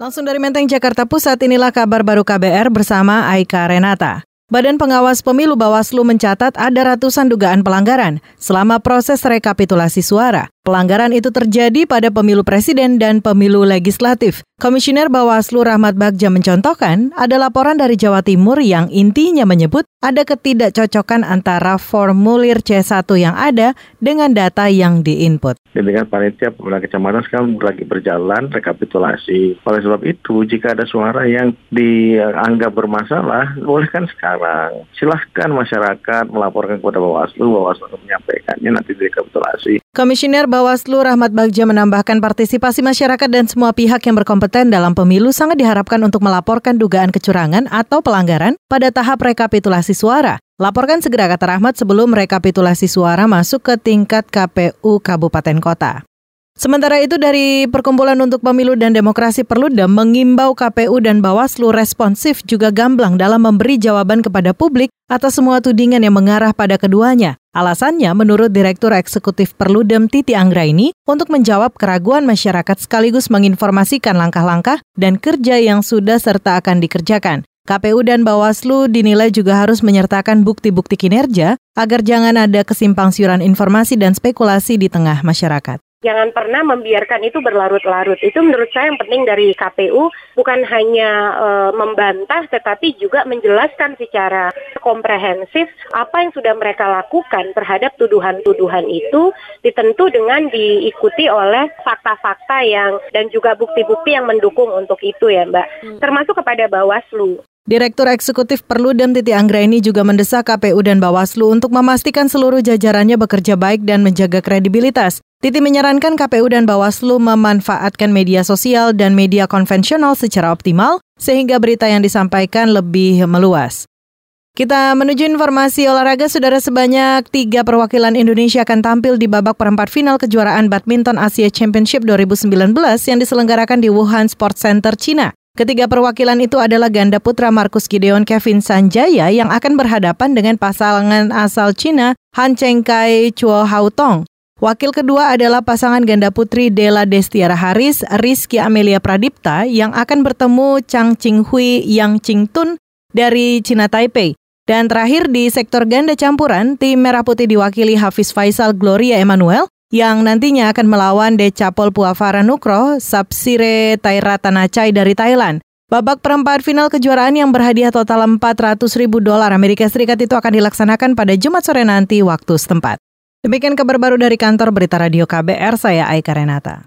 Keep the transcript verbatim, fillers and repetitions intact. Langsung dari Menteng, Jakarta Pusat, inilah kabar baru K B R bersama Aika Renata. Badan Pengawas Pemilu Bawaslu mencatat ada ratusan dugaan pelanggaran selama proses rekapitulasi suara. Pelanggaran itu terjadi pada pemilu presiden dan pemilu legislatif. Komisioner Bawaslu Rahmat Bagja mencontohkan ada laporan dari Jawa Timur yang intinya menyebut ada ketidakcocokan antara formulir C satu yang ada dengan data yang diinput. Dengan panitia pemilihan kecamatan sekarang lagi berjalan rekapitulasi. Oleh sebab itu, jika ada suara yang dianggap bermasalah, bolehkan sekarang. Silahkan masyarakat melaporkan kepada Bawaslu, Bawaslu menyampaikannya nanti di rekapitulasi. Komisioner Bawaslu Rahmat Bagja menambahkan partisipasi masyarakat dan semua pihak yang berkompeten dalam pemilu sangat diharapkan untuk melaporkan dugaan kecurangan atau pelanggaran pada tahap rekapitulasi suara. Laporkan segera, kata Rahmat, sebelum rekapitulasi suara masuk ke tingkat K P U Kabupaten Kota. Sementara itu, dari Perkumpulan untuk Pemilu dan Demokrasi Perludem mengimbau K P U dan Bawaslu responsif juga gamblang dalam memberi jawaban kepada publik atas semua tudingan yang mengarah pada keduanya. Alasannya, menurut Direktur Eksekutif Perludem Titi Anggraini, untuk menjawab keraguan masyarakat sekaligus menginformasikan langkah-langkah dan kerja yang sudah serta akan dikerjakan. K P U dan Bawaslu dinilai juga harus menyertakan bukti-bukti kinerja agar jangan ada kesimpangsiuran informasi dan spekulasi di tengah masyarakat. Jangan pernah membiarkan itu berlarut-larut. Itu menurut saya yang penting dari K P U, bukan hanya e, membantah tetapi juga menjelaskan secara komprehensif apa yang sudah mereka lakukan terhadap tuduhan-tuduhan itu, ditentu dengan diikuti oleh fakta-fakta yang dan juga bukti-bukti yang mendukung untuk itu ya Mbak, termasuk kepada Bawaslu. Direktur Eksekutif Perludem Titi Anggraini juga mendesak K P U dan Bawaslu untuk memastikan seluruh jajarannya bekerja baik dan menjaga kredibilitas. Titi menyarankan K P U dan Bawaslu memanfaatkan media sosial dan media konvensional secara optimal sehingga berita yang disampaikan lebih meluas. Kita menuju informasi olahraga, saudara. Sebanyak tiga perwakilan Indonesia akan tampil di babak perempat final kejuaraan badminton Asia Championship dua ribu sembilan belas yang diselenggarakan di Wuhan Sports Center, China. Ketiga perwakilan itu adalah ganda putra Marcus Gideon Kevin Sanjaya yang akan berhadapan dengan pasangan asal Cina Han Chengkai Chuo Hautong. Wakil kedua adalah pasangan ganda putri Della Destiara Haris Rizky Amelia Pradipta yang akan bertemu Chang Chinghui Yang Qingtun dari Cina Taipei. Dan terakhir di sektor ganda campuran, tim merah putih diwakili Hafiz Faisal Gloria Emanuel yang nantinya akan melawan De Capol Puavara Nukroh, Sapsire Thay Ratanachai dari Thailand. Babak perempat final kejuaraan yang berhadiah total empat ratus ribu dolar Amerika Serikat itu akan dilaksanakan pada Jumat sore nanti waktu setempat. Demikian kabar baru dari kantor Berita Radio K B R, saya Aika Renata.